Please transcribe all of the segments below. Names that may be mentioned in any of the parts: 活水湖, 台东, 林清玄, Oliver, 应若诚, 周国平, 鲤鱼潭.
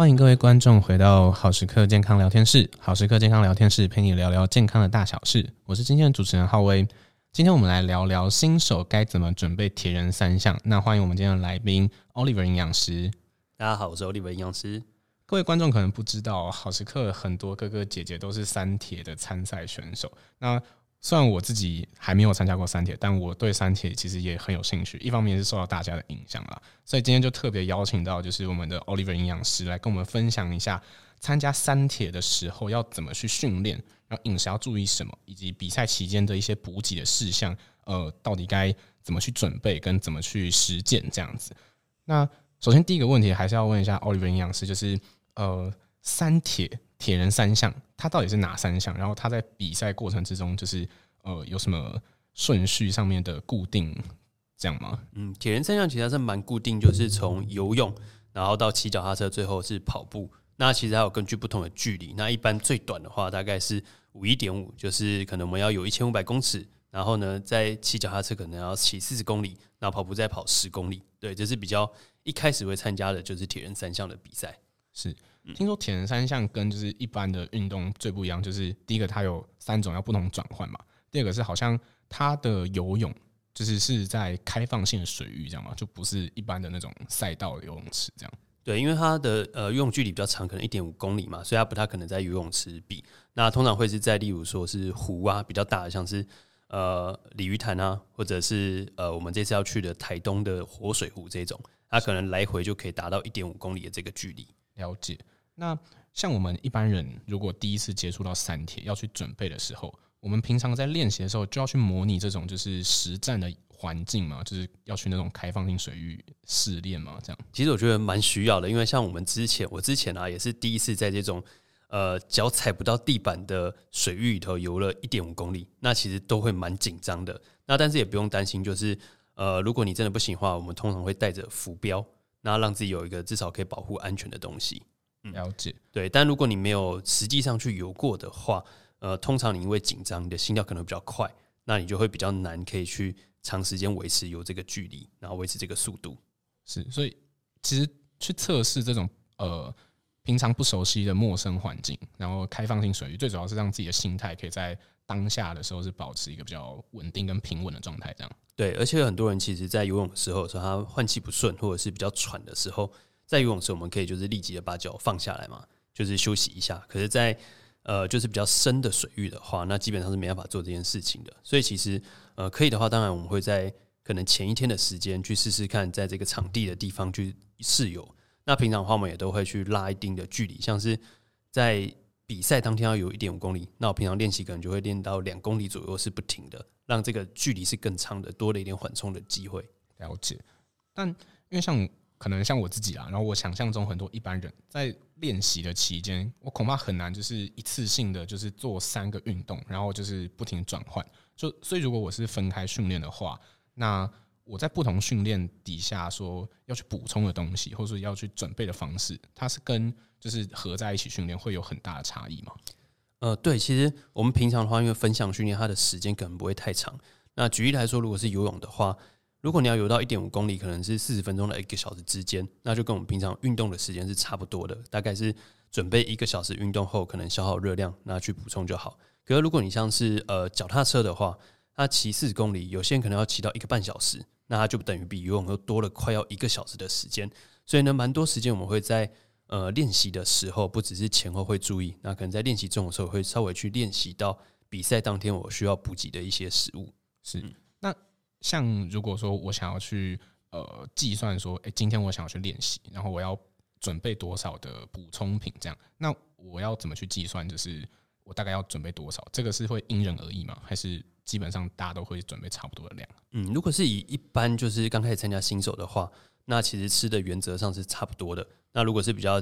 欢迎各位观众回到好时刻健康聊天室，好时刻健康聊天室陪你聊聊健康的大小事，我是今天的主持人浩威。今天我们来聊聊新手该怎么准备铁人三项。那欢迎我们今天的来宾 Oliver 营养师。大家好，我是 Oliver 营养师。各位观众可能不知道，好时刻很多哥哥姐姐都是三铁的参赛选手。那虽然我自己还没有参加过三铁，但我对三铁其实也很有兴趣，一方面是受到大家的影响啦，所以今天就特别邀请到就是我们的 Oliver 营养师来跟我们分享一下参加三铁的时候要怎么去训练，然后饮食要注意什么，以及比赛期间的一些补给的事项，到底该怎么去准备跟怎么去实践这样子。那首先第一个问题还是要问一下 Oliver 营养师，就是三铁铁人三项它到底是哪三项，然后它在比赛过程之中就是有什么顺序上面的固定这样吗？铁人三项其实它是蛮固定，就是从游泳然后到骑脚踏车，最后是跑步。那其实还有根据不同的距离，那一般最短的话大概是 51.5， 就是可能我们要有1500公尺，然后呢在骑脚踏车可能要骑40公里，然后跑步再跑10公里。对，这是比较一开始会参加的就是铁人三项的比赛。是，听说铁人三项跟就是一般的运动最不一样，就是第一个它有3种要不同转换嘛，第二个是好像它的游泳就是在开放性的水域这样嘛，就不是一般的那种赛道的游泳池这样。对，因为它的游泳距离比较长，可能 1.5 公里嘛，所以它不太可能在游泳池比，那通常会是在例如说是湖啊比较大的，像是鲤鱼潭啊，或者是我们这次要去的台东的活水湖，这种它可能来回就可以达到 1.5 公里的这个距离。了解。那像我们一般人如果第一次接触到三铁要去准备的时候，我们平常在练习的时候就要去模拟这种就是实战的环境嘛，就是要去那种开放性水域试练嘛这样。其实我觉得蛮需要的，因为像我之前啊也是第一次在这种脚踩不到地板的水域里头游了 1.5 公里，那其实都会蛮紧张的。那但是也不用担心，就是如果你真的不行的话，我们通常会带着浮标，那让自己有一个至少可以保护安全的东西。了解。对，但如果你没有实际上去游过的话，通常你因为紧张，你的心跳可能比较快，那你就会比较难可以去长时间维持游这个距离，然后维持这个速度。是，所以其实去测试这种平常不熟悉的陌生环境，然后开放性水域，最主要是让自己的心态可以在当下的时候是保持一个比较稳定跟平稳的状态这样。对，而且很多人其实在游泳的时候说他换气不顺或者是比较喘的时候，在游泳时我们可以就是立即的把脚放下来嘛，就是休息一下，可是在就是比较深的水域的话，那基本上是没办法做这件事情的。所以其实可以的话，当然我们会在可能前一天的时间去试试看在这个场地的地方去试游。那平常的话我们也都会去拉一定的距离，像是在比赛当天要游 1.5 公里，那我平常练习可能就会练到2公里左右是不停的，让这个距离是更长的，多了一点缓冲的机会。了解。但因为可能像我自己啦，然后我想象中很多一般人在练习的期间，我恐怕很难就是一次性的就是做3个运动，然后就是不停转换。所以如果我是分开训练的话，那我在不同训练底下说要去补充的东西，或是要去准备的方式，它是跟就是合在一起训练会有很大的差异吗？对，其实我们平常的话，因为分项训练它的时间可能不会太长。那举例来说，如果是游泳的话，如果你要游到 1.5 公里，可能是40分钟到1个小时之间，那就跟我们平常运动的时间是差不多的，大概是准备1个小时运动后可能消耗热量，那去补充就好。可是如果你像是脚踏车的话，它骑40公里，有些人可能要骑到1个半小时，那它就等于比游泳又多了快要1个小时的时间。所以呢，蛮多时间我们会在练习的时候，不只是前后会注意，那可能在练习中的时候会稍微去练习到比赛当天我需要补给的一些食物。是，那像如果说我想要去计算说，今天我想要去练习，然后我要准备多少的补充品这样，那我要怎么去计算？就是我大概要准备多少？这个是会因人而异吗？还是基本上大家都会准备差不多的量？如果是以一般就是刚开始参加新手的话，那其实吃的原则上是差不多的。那如果是比较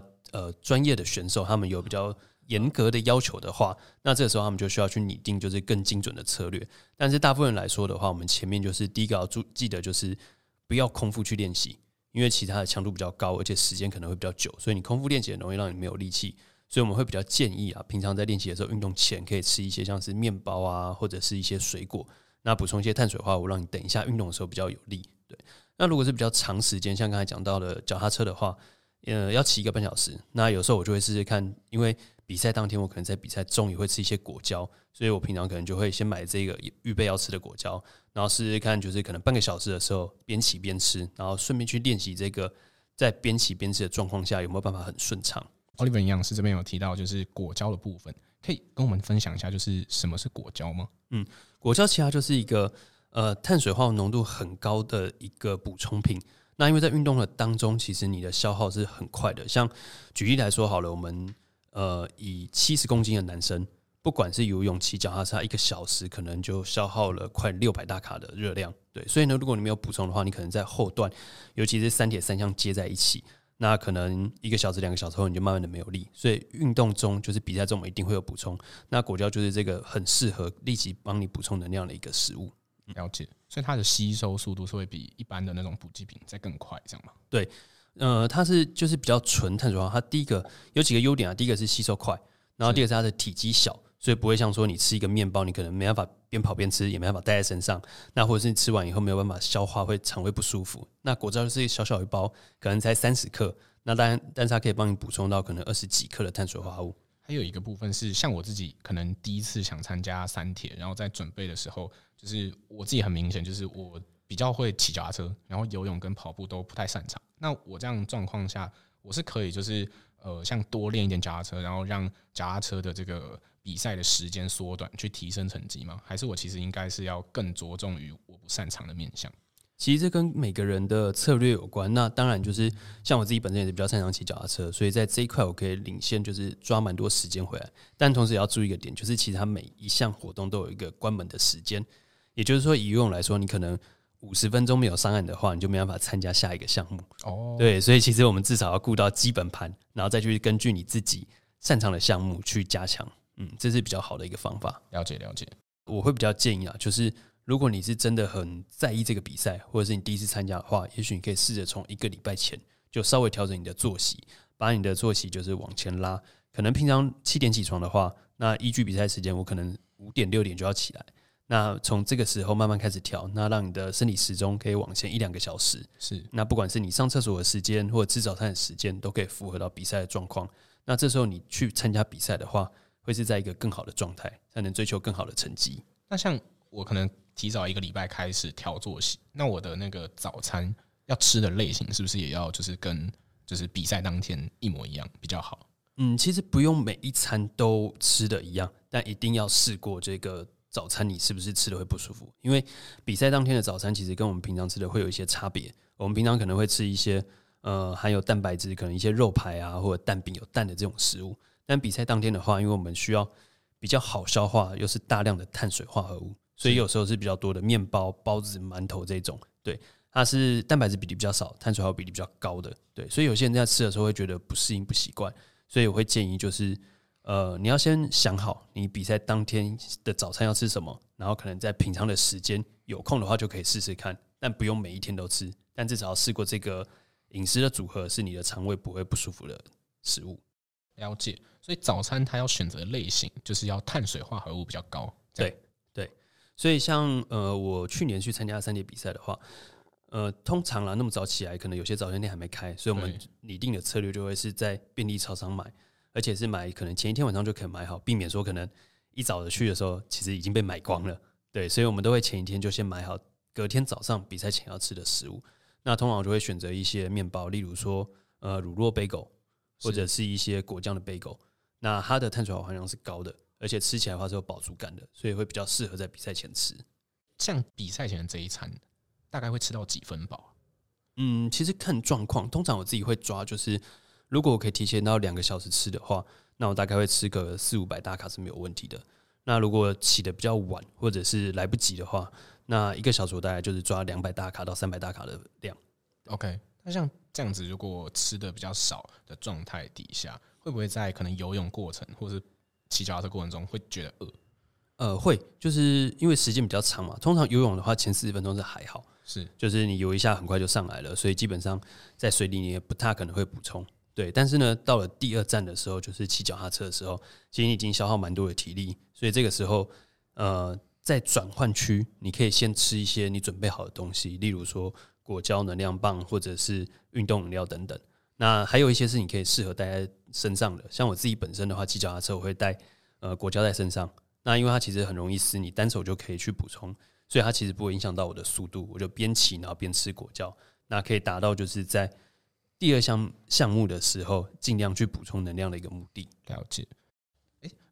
专业的选手，他们有比较严格的要求的话，那这个时候他们就需要去拟定就是更精准的策略。但是大部分人来说的话，我们前面就是第一个要记得就是不要空腹去练习，因为其他的强度比较高，而且时间可能会比较久，所以你空腹练习很容易让你没有力气。所以我们会比较建议啊，平常在练习的时候，运动前可以吃一些像是面包啊，或者是一些水果，那补充一些碳水化合物，让你等一下运动的时候比较有力。对，那如果是比较长时间，像刚才讲到的脚踏车的话，要骑1个半小时。那有时候我就会试试看，因为比赛当天我可能在比赛中也会吃一些果胶，所以我平常可能就会先买这个预备要吃的果胶，然后试试看，就是可能半个小时的时候边骑边吃，然后顺便去练习这个在边骑边吃的状况下有没有办法很顺畅。Oliver 营养师这边有提到就是果胶的部分，可以跟我们分享一下就是什么是果胶吗？果胶其实就是一个碳水化合物浓度很高的一个补充品。那因为在运动的当中，其实你的消耗是很快的。像举例来说好了，我们以70公斤的男生，不管是游泳、骑脚踏车，1个小时可能就消耗了快600大卡的热量。对，所以呢，如果你没有补充的话，你可能在后段，尤其是3铁3项接在一起，那可能1个小时、2个小时后你就慢慢的没有力。所以运动中就是比赛中，我们一定会有补充。那果胶就是这个很适合立即帮你补充能量的一个食物。了解，所以它的吸收速度是会比一般的那种补剂品再更快，这样吗？对。它是就是比较纯碳水化合物，它第一个有几个优点啊，第一个是吸收快，然后第二个是它的体积小，所以不会像说你吃一个面包，你可能没办法边跑边吃，也没办法带在身上，那或者是你吃完以后没有办法消化，会肠胃不舒服。那果胶就是小小一包，可能才30克，那当然，但是它可以帮你补充到可能20几克的碳水化合物。还有一个部分是，像我自己可能第一次想参加3铁，然后在准备的时候，就是我自己很明显就是我比较会骑脚踏车，然后游泳跟跑步都不太擅长。那我这样状况下，我是可以就是像多练一点脚踏车，然后让脚踏车的这个比赛的时间缩短，去提升成绩吗？还是我其实应该是要更着重于我不擅长的面向？其实这跟每个人的策略有关。那当然就是像我自己本身也是比较擅长骑脚踏车，所以在这一块我可以领先，就是抓蛮多时间回来。但同时也要注意一个点，就是其实它每一项活动都有一个关门的时间，也就是说以游泳来说，你可能50分钟没有上岸的话，你就没办法参加下一个项目。对，所以其实我们至少要顾到基本盘，然后再去根据你自己擅长的项目去加强。这是比较好的一个方法。了解了解。我会比较建议啊，就是如果你是真的很在意这个比赛，或者是你第一次参加的话，也许你可以试着从1个礼拜前就稍微调整你的作息，把你的作息就是往前拉。可能平常7点起床的话，那依据比赛时间，我可能5点6点就要起来。那从这个时候慢慢开始调，那让你的生理时钟可以往前1-2个小时。是，那不管是你上厕所的时间或者吃早餐的时间，都可以符合到比赛的状况。那这时候你去参加比赛的话，会是在一个更好的状态，才能追求更好的成绩。那像我可能提早1个礼拜开始调作息，那我的那个早餐要吃的类型是不是也要就是跟就是比赛当天一模一样比较好？其实不用每一餐都吃的一样，但一定要试过这个早餐你是不是吃的会不舒服。因为比赛当天的早餐其实跟我们平常吃的会有一些差别。我们平常可能会吃一些含有蛋白质，可能一些肉排啊或者蛋饼有蛋的这种食物，但比赛当天的话，因为我们需要比较好消化又是大量的碳水化合物，所以有时候是比较多的面包、包子、馒头这种。对，它是蛋白质比例比较少，碳水化合物比例比较高的。对，所以有些人在吃的时候会觉得不适应、不习惯，所以我会建议就是你要先想好你比赛当天的早餐要吃什么，然后可能在平常的时间有空的话就可以试试看，但不用每一天都吃，但至少试过这个饮食的组合是你的肠胃不会不舒服的食物。了解，所以早餐它要选择类型，就是要碳水化合物比较高。对对，所以像我去年去参加3铁比赛的话，通常啦那么早起来，可能有些早餐店还没开，所以我们拟定的策略就会是在便利超商买。而且是买可能前一天晚上就可以买好，避免说可能一早的去的时候其实已经被买光了。对，所以我们都会前一天就先买好隔天早上比赛前要吃的食物。那通常就会选择一些面包，例如说乳酪bagel或者是一些果酱的bagel，那它的碳水化合物量是高的，而且吃起来的话是有饱足感的，所以会比较适合在比赛前吃。像比赛前的这一餐大概会吃到几分饱？其实看状况，通常我自己会抓就是如果我可以提前到2个小时吃的话，那我大概会吃个400-500大卡是没有问题的。那如果起得比较晚或者是来不及的话，那1个小时我大概就是抓200大卡到300大卡的量。OK， 那像这样子，如果吃的比较少的状态底下，会不会在可能游泳过程或是骑脚踏车过程中会觉得饿？会，就是因为时间比较长嘛。通常游泳的话，前40分钟是还好，是就是你游一下很快就上来了，所以基本上在水里你也不太可能会补充。对，但是呢，到了第2站的时候，就是骑脚踏车的时候，其实你已经消耗蛮多的体力，所以这个时候，在转换区，你可以先吃一些你准备好的东西，例如说果胶、能量棒或者是运动饮料等等。那还有一些是你可以适合带在身上的，像我自己本身的话，骑脚踏车我会带果胶在身上，那因为它其实很容易撕，你单手就可以去补充，所以它其实不会影响到我的速度，我就边骑然后边吃果胶，那可以达到就是在第二项目的时候尽量去补充能量的一个目的。了解。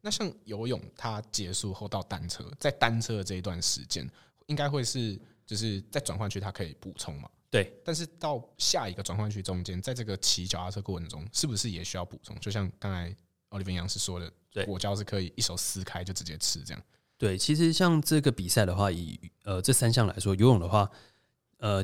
那像游泳它结束后到单车，在单车的这一段时间应该会是就是在转换区它可以补充嘛？对，但是到下一个转换区中间，在这个骑脚踏车过程中是不是也需要补充，就像刚才 Oliver 杨是说的，果胶是可以一手撕开就直接吃这样。对，其实像这个比赛的话，以这三项来说，游泳的话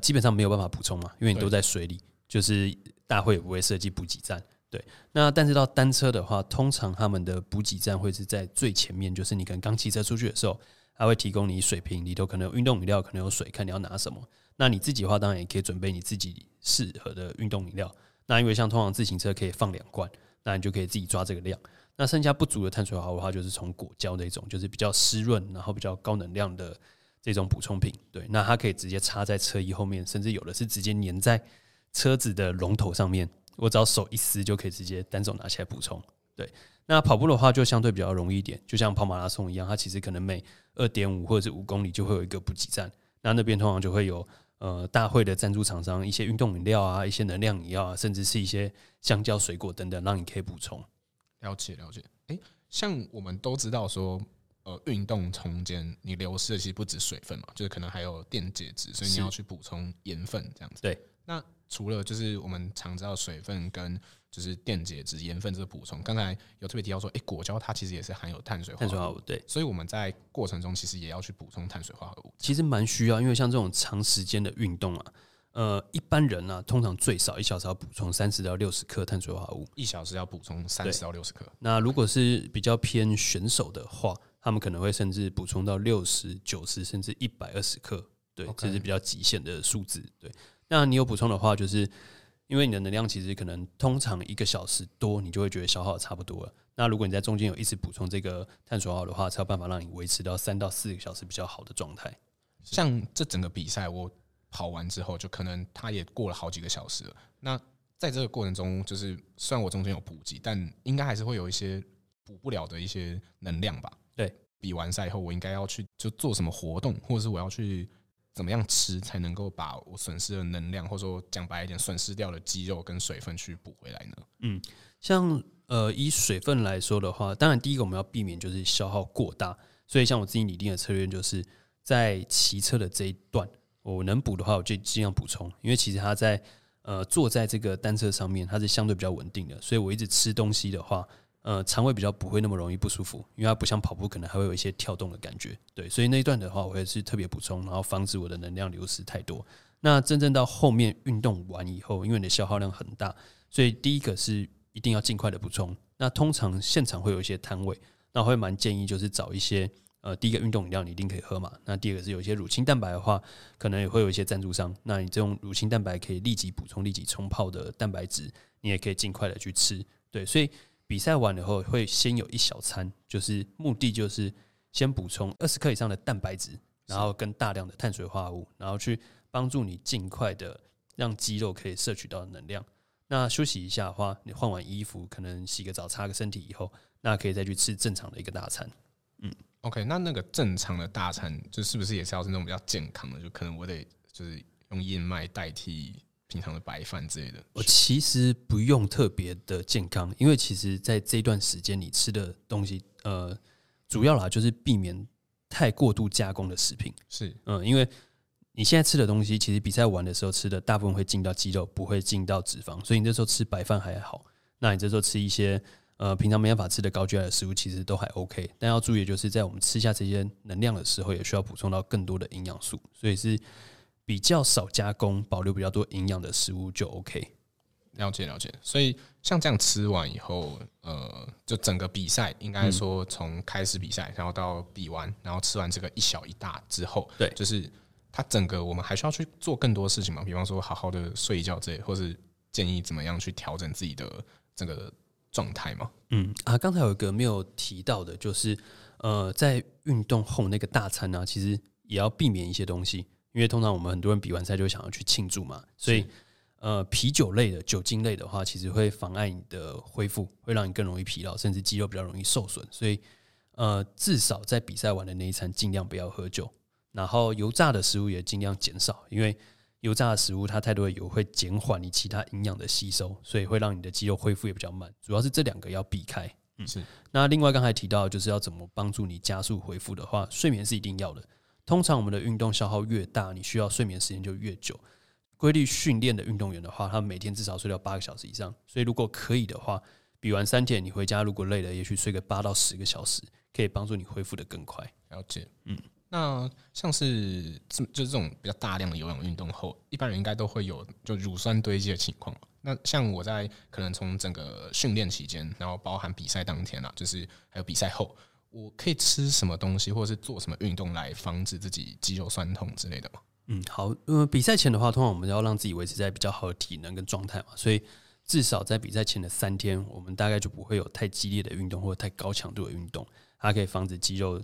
基本上没有办法补充嘛，因为你都在水里，就是大会也不会设计补给站。对，那但是到单车的话，通常他们的补给站会是在最前面，就是你可能刚骑车出去的时候，他会提供你水瓶，里头可能有运动饮料，可能有水，看你要拿什么。那你自己的话，当然也可以准备你自己适合的运动饮料。那因为像通常自行车可以放2罐，那你就可以自己抓这个量。那剩下不足的碳水化合物的话，就是从果胶这种，就是比较湿润，然后比较高能量的这种补充品。对，那它可以直接插在车衣后面，甚至有的是直接粘在车子的龙头上面。我只要手一撕就可以直接单手拿起来补充。对，那跑步的话就相对比较容易一点，就像跑马拉松一样，它其实可能每 2.5 或者是5公里就会有一个补给站，那边通常就会有大会的赞助厂商一些运动饮料啊，一些能量饮料啊，甚至是一些香蕉水果等等，让你可以补充。了解了解。像我们都知道说运动中间你流失的其实不止水分嘛，就是可能还有电解质，所以你要去补充盐分这样子。对，那除了就是我们常知道水分跟就是电解质、盐分这个补充，刚才有特别提到说，果胶它其实也是含有碳水化合物，对，所以我们在过程中其实也要去补充碳水化合物，其实蛮需要，因为像这种长时间的运动啊，一般人啊，通常最少1小时要补充30到60克碳水化合物，1小时要补充30到60克。那如果是比较偏选手的话，他们可能会甚至补充到60、90甚至120克，对，这是比较极限的数字，对。那你有补充的话，就是因为你的能量其实可能通常1个小时多，你就会觉得消耗差不多了。那如果你在中间有一直补充这个碳水化合物的话，才有办法让你维持到3到4个小时比较好的状态。像这整个比赛，我跑完之后，就可能它也过了好几个小时了。那在这个过程中，就是虽然我中间有补给，但应该还是会有一些补不了的一些能量吧？对，比完赛以后，我应该要去就做什么活动，或者是我要去怎么样吃才能够把我损失的能量，或者说讲白一点，损失掉的肌肉跟水分去补回来呢？像以水分来说的话，当然第一个我们要避免就是消耗过大，所以像我自己拟定的策略就是在骑车的这一段，我能补的话我就尽量补充，因为其实它在坐在这个单车上面，它是相对比较稳定的，所以我一直吃东西的话，肠胃比较不会那么容易不舒服，因为它不像跑步可能还会有一些跳动的感觉，对，所以那一段的话我也是特别补充，然后防止我的能量流失太多。那真正到后面运动完以后，因为你的消耗量很大，所以第一个是一定要尽快的补充。那通常现场会有一些摊位，那会蛮建议就是找一些第一个运动饮料你一定可以喝嘛，那第二个是有一些乳清蛋白的话，可能也会有一些赞助商，那你这种乳清蛋白可以立即补充立即冲泡的蛋白质，你也可以尽快的去吃。对，所以比赛完了后会先有一小餐，就是目的就是先补充20克以上的蛋白质，然后跟大量的碳水化合物，然后去帮助你尽快的让肌肉可以摄取到能量。那休息一下的话，你换完衣服可能洗个澡擦个身体以后，那可以再去吃正常的一个大餐。OK， 那个正常的大餐就是不是也是要是那种比较健康的，就可能我得就是用燕麦代替平常的白饭之类的？我其实不用特别的健康，因为其实在这段时间你吃的东西主要啦就是避免太过度加工的食品，是因为你现在吃的东西其实比赛完的时候吃的大部分会进到肌肉，不会进到脂肪，所以你这时候吃白饭还好，那你这时候吃一些平常没办法吃的高 GI 的食物其实都还 OK， 但要注意就是在我们吃下这些能量的时候，也需要补充到更多的营养素，所以是比较少加工，保留比较多营养的食物就 OK。 了解了解。所以像这样吃完以后就整个比赛应该说从开始比赛然后到比完，然后吃完这个一小一大之后，对，就是它整个我们还需要去做更多事情嘛，比方说好好的睡一觉之类，或是建议怎么样去调整自己的这个状态嘛。刚才有一个没有提到的就是在运动后那个大餐啊，其实也要避免一些东西，因为通常我们很多人比完赛就想要去庆祝嘛，所以啤酒类的酒精类的话，其实会妨碍你的恢复，会让你更容易疲劳，甚至肌肉比较容易受损。所以至少在比赛完的那一餐尽量不要喝酒，然后油炸的食物也尽量减少，因为油炸的食物它太多的油会减缓你其他营养的吸收，所以会让你的肌肉恢复也比较慢，主要是这两个要避开。是。那另外刚才提到就是要怎么帮助你加速恢复的话，睡眠是一定要的。通常我们的运动消耗越大，你需要睡眠时间就越久。规律训练的运动员的话，他每天至少睡到8个小时以上，所以如果可以的话，比完3天你回家如果累了，也许睡个8到10个小时，可以帮助你恢复得更快。了解。那像是就这种比较大量的有氧运动后，一般人应该都会有就乳酸堆积的情况。那像我在可能从整个训练期间，然后包含比赛当天啊，就是还有比赛后，我可以吃什么东西或者是做什么运动来防止自己肌肉酸痛之类的吗？好，比赛前的话，通常我们要让自己维持在比较好的体能跟状态嘛，所以至少在比赛前的3天，我们大概就不会有太激烈的运动或者太高强度的运动，它可以防止肌肉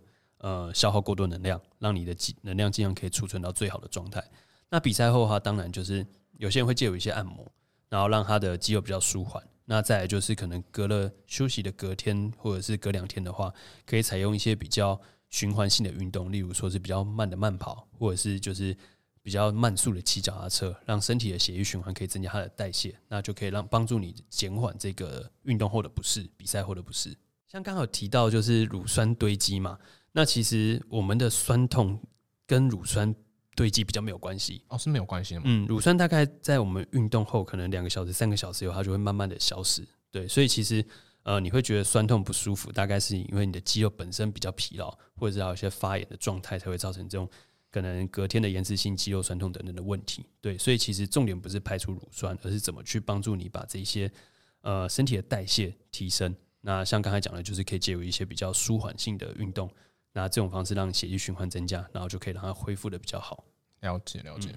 消耗过多能量，让你的能量尽量可以储存到最好的状态。那比赛后的话，当然就是有些人会借由一些按摩，然后让他的肌肉比较舒缓。那再来就是可能隔了休息的隔天或者是隔2天的话，可以采用一些比较循环性的运动，例如说是比较慢的慢跑，或者是就是比较慢速的骑脚踏车，让身体的血液循环可以增加它的代谢，那就可以帮助你减缓这个运动后的不适，比赛后的不适。像刚好提到就是乳酸堆积嘛，那其实我们的酸痛跟乳酸堆积比较没有关系。哦，是没有关系的吗？乳酸大概在我们运动后可能2个小时3个小时以后，它就会慢慢的消失。对，所以其实你会觉得酸痛不舒服，大概是因为你的肌肉本身比较疲劳，或者是有一些发炎的状态，才会造成这种可能隔天的延迟性肌肉酸痛等等的问题。对，所以其实重点不是排除乳酸，而是怎么去帮助你把这些身体的代谢提升。那像刚才讲的，就是可以借由一些比较舒缓性的运动，那这种方式让血液循环增加，然后就可以让它恢复的比较好。了解了解。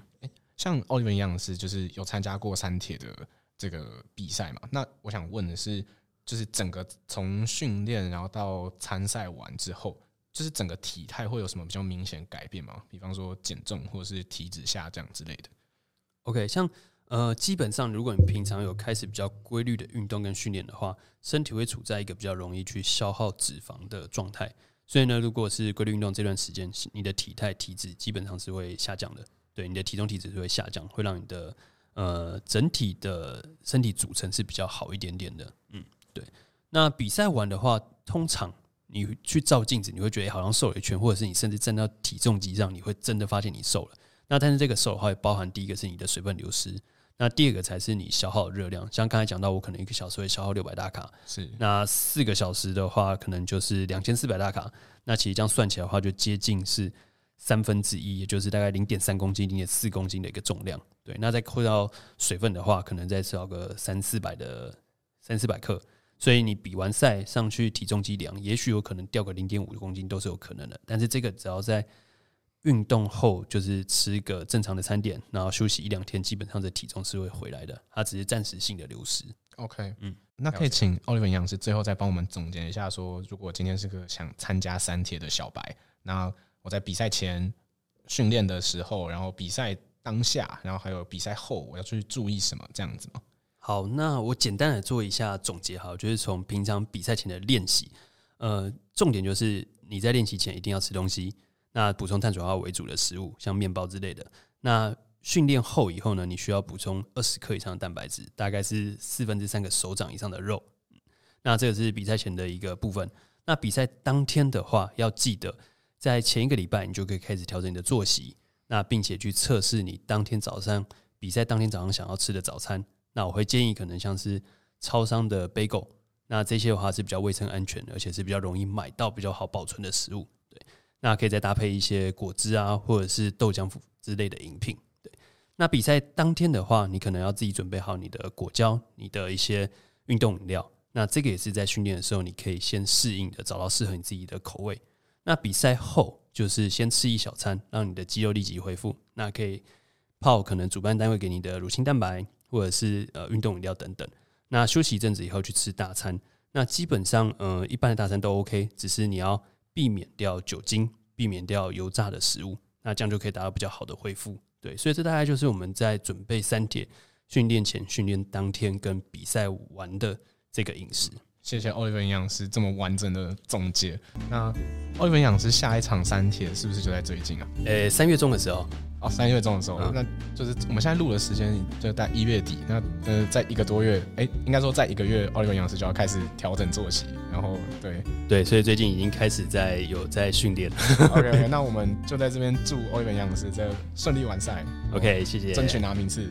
像 Oliver 一样是就是有参加过3铁的这个比赛嘛？那我想问的是，就是整个从训练然后到参赛完之后，就是整个体态会有什么比较明显改变吗？比方说减重或者是体脂下降之类的。 OK， 像基本上如果你平常有开始比较规律的运动跟训练的话，身体会处在一个比较容易去消耗脂肪的状态，所以呢，如果是规律运动这段时间，你的体态体脂基本上是会下降的。对，你的体重体脂是会下降，会让你的整体的身体组成是比较好一点点的。对，那比赛完的话，通常你去照镜子，你会觉得好像瘦了一圈，或者是你甚至站到体重机上，你会真的发现你瘦了。那但是这个瘦的话，也包含第一个是你的水分流失，那第二个才是你消耗的热量。像刚才讲到，我可能1个小时会消耗600大卡，是那4个小时的话，可能就是2400大卡。那其实这样算起来的话，就接近是1/3，也就是大概0.3公斤、0.4公斤的一个重量。对，那再扣到水分的话，可能再吃到个300-400克。所以你比完赛上去体重计量，也许有可能掉个0.5公斤都是有可能的。但是这个只要在运动后就是吃个正常的餐点，然后休息1-2天，基本上的体重是会回来的，它只是暂时性的流失。OK， 那可以请 Oliver 营养师最后再帮我们总结一下说，如果今天是个想参加3铁的小白，那我在比赛前训练的时候，然后比赛当下，然后还有比赛后，我要去注意什么这样子吗？好，那我简单的做一下总结。好，就是从平常比赛前的练习，重点就是你在练习前一定要吃东西，那补充碳水化合物为主的食物，像面包之类的。那训练后以后呢，你需要补充20克以上的蛋白质，大概是3/4个手掌以上的肉。那这个是比赛前的一个部分。那比赛当天的话，要记得在前1个礼拜你就可以开始调整你的作息，那并且去测试你当天早上比赛当天早上想要吃的早餐。那我会建议可能像是超商的 bagel， 那这些的话是比较卫生安全，而且是比较容易买到比较好保存的食物。对，那可以再搭配一些果汁啊，或者是豆浆之类的饮品。对，那比赛当天的话，你可能要自己准备好你的果胶，你的一些运动饮料。那这个也是在训练的时候，你可以先适应的，找到适合你自己的口味。那比赛后就是先吃一小餐，让你的肌肉立即恢复。那可以泡可能主办单位给你的乳清蛋白，或者是运动饮料等等。那休息一阵子以后去吃大餐，那基本上一般的大餐都 OK， 只是你要避免掉酒精，避免掉油炸的食物，那这样就可以达到比较好的恢复。对，所以这大概就是我们在准备3铁训练前、训练当天跟比赛完的这个饮食。谢谢 Oliver 营养师这么完整的总结。那 Oliver 营养师下一场三铁是不是就在最近啊？3月中的时候。哦，3月中的时候，那就是我们现在录的时间就在1月底。那在一个多月，应该说在一个月，Oliver营养师就要开始调整作息，然后对，所以最近已经开始有在训练了。OK， 那我们就在这边祝Oliver营养师这顺利完赛。OK， 谢谢，争取拿名次。